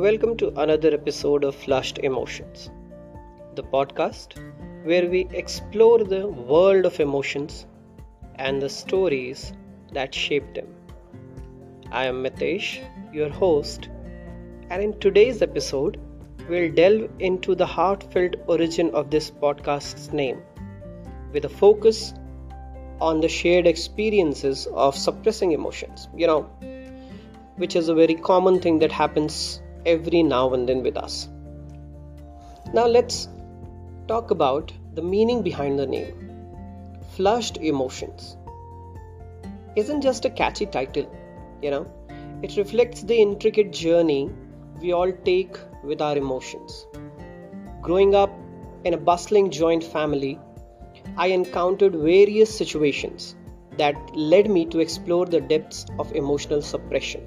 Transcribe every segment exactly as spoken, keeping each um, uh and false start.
Welcome to another episode of Flushed Emotions, the podcast where we explore the world of emotions and the stories that shape them. I am Mitesh, your host, and in today's episode, we'll delve into the heartfelt origin of this podcast's name, with a focus on the shared experiences of suppressing emotions, you know, which is a very common thing that happens every now and then with us. Now let's talk about the meaning behind the name. Flushed Emotions isn't just a catchy title, you know, it reflects the intricate journey we all take with our emotions. Growing up in a bustling joint family, I encountered various situations that led me to explore the depths of emotional suppression.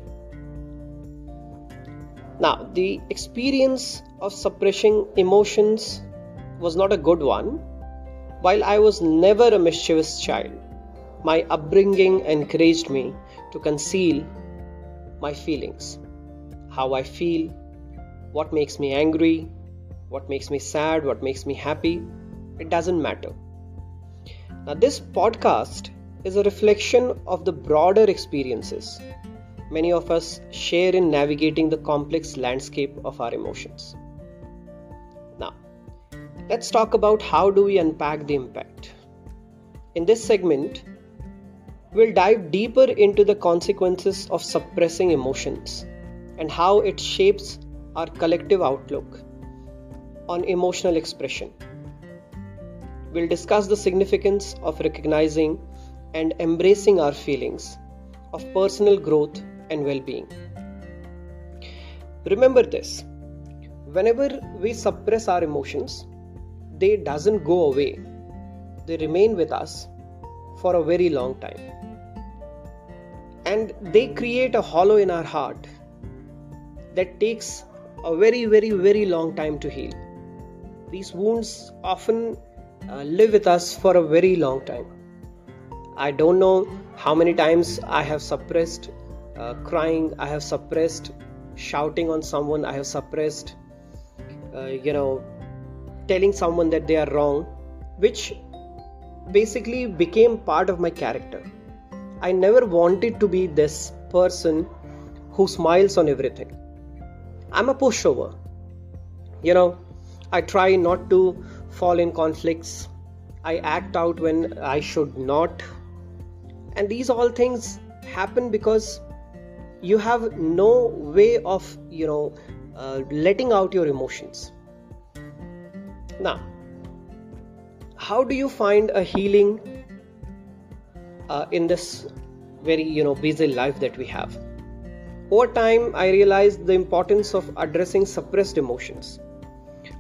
Now, the experience of suppressing emotions was not a good one. While I was never a mischievous child, my upbringing encouraged me to conceal my feelings, how I feel, what makes me angry, what makes me sad, what makes me happy. It doesn't matter. Now, this podcast is a reflection of the broader experiences many of us share in navigating the complex landscape of our emotions. Now, let's talk about how do we unpack the impact. In this segment, we'll dive deeper into the consequences of suppressing emotions and how it shapes our collective outlook on emotional expression. We'll discuss the significance of recognizing and embracing our feelings, of personal growth and well-being. Remember this, whenever we suppress our emotions, they doesn't go away. They remain with us for a very long time. And they create a hollow in our heart that takes a very, very, very long time to heal. These wounds often uh, live with us for a very long time. I don't know how many times I have suppressed uh, crying, I have suppressed shouting on someone, I have suppressed, uh, you know, telling someone that they are wrong, which basically became part of my character. I never wanted to be this person who smiles on everything. I'm a pushover. You know, I try not to fall in conflicts. I act out when I should not. And these all things happen because you have no way of, you know, uh, letting out your emotions. Now, how do you find a healing uh, in this very, you know, busy life that we have? Over time, I realized the importance of addressing suppressed emotions,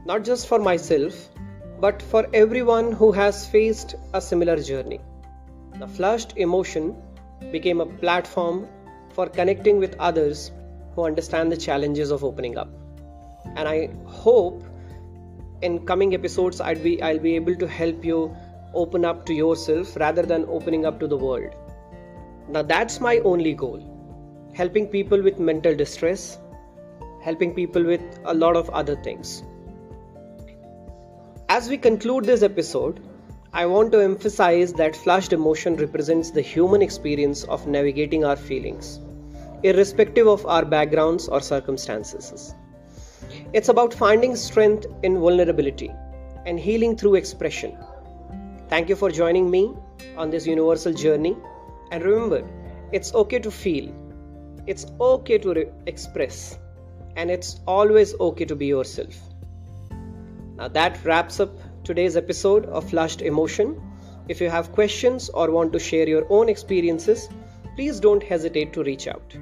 not just for myself, but for everyone who has faced a similar journey. The Flushed Emotion became a platform for connecting with others who understand the challenges of opening up. And I hope in coming episodes I'd be, I'll be able to help you open up to yourself rather than opening up to the world. Now that's my only goal. Helping people with mental distress, helping people with a lot of other things. As we conclude this episode, I want to emphasize that Flushed Emotion represents the human experience of navigating our feelings, irrespective of our backgrounds or circumstances. It's about finding strength in vulnerability and healing through expression. Thank you for joining me on this universal journey. And remember, it's okay to feel, it's okay to re- express, and it's always okay to be yourself. Now that wraps up today's episode of Flushed Emotion. If you have questions or want to share your own experiences, please don't hesitate to reach out.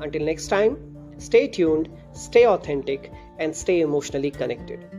Until next time, stay tuned, stay authentic, and stay emotionally connected.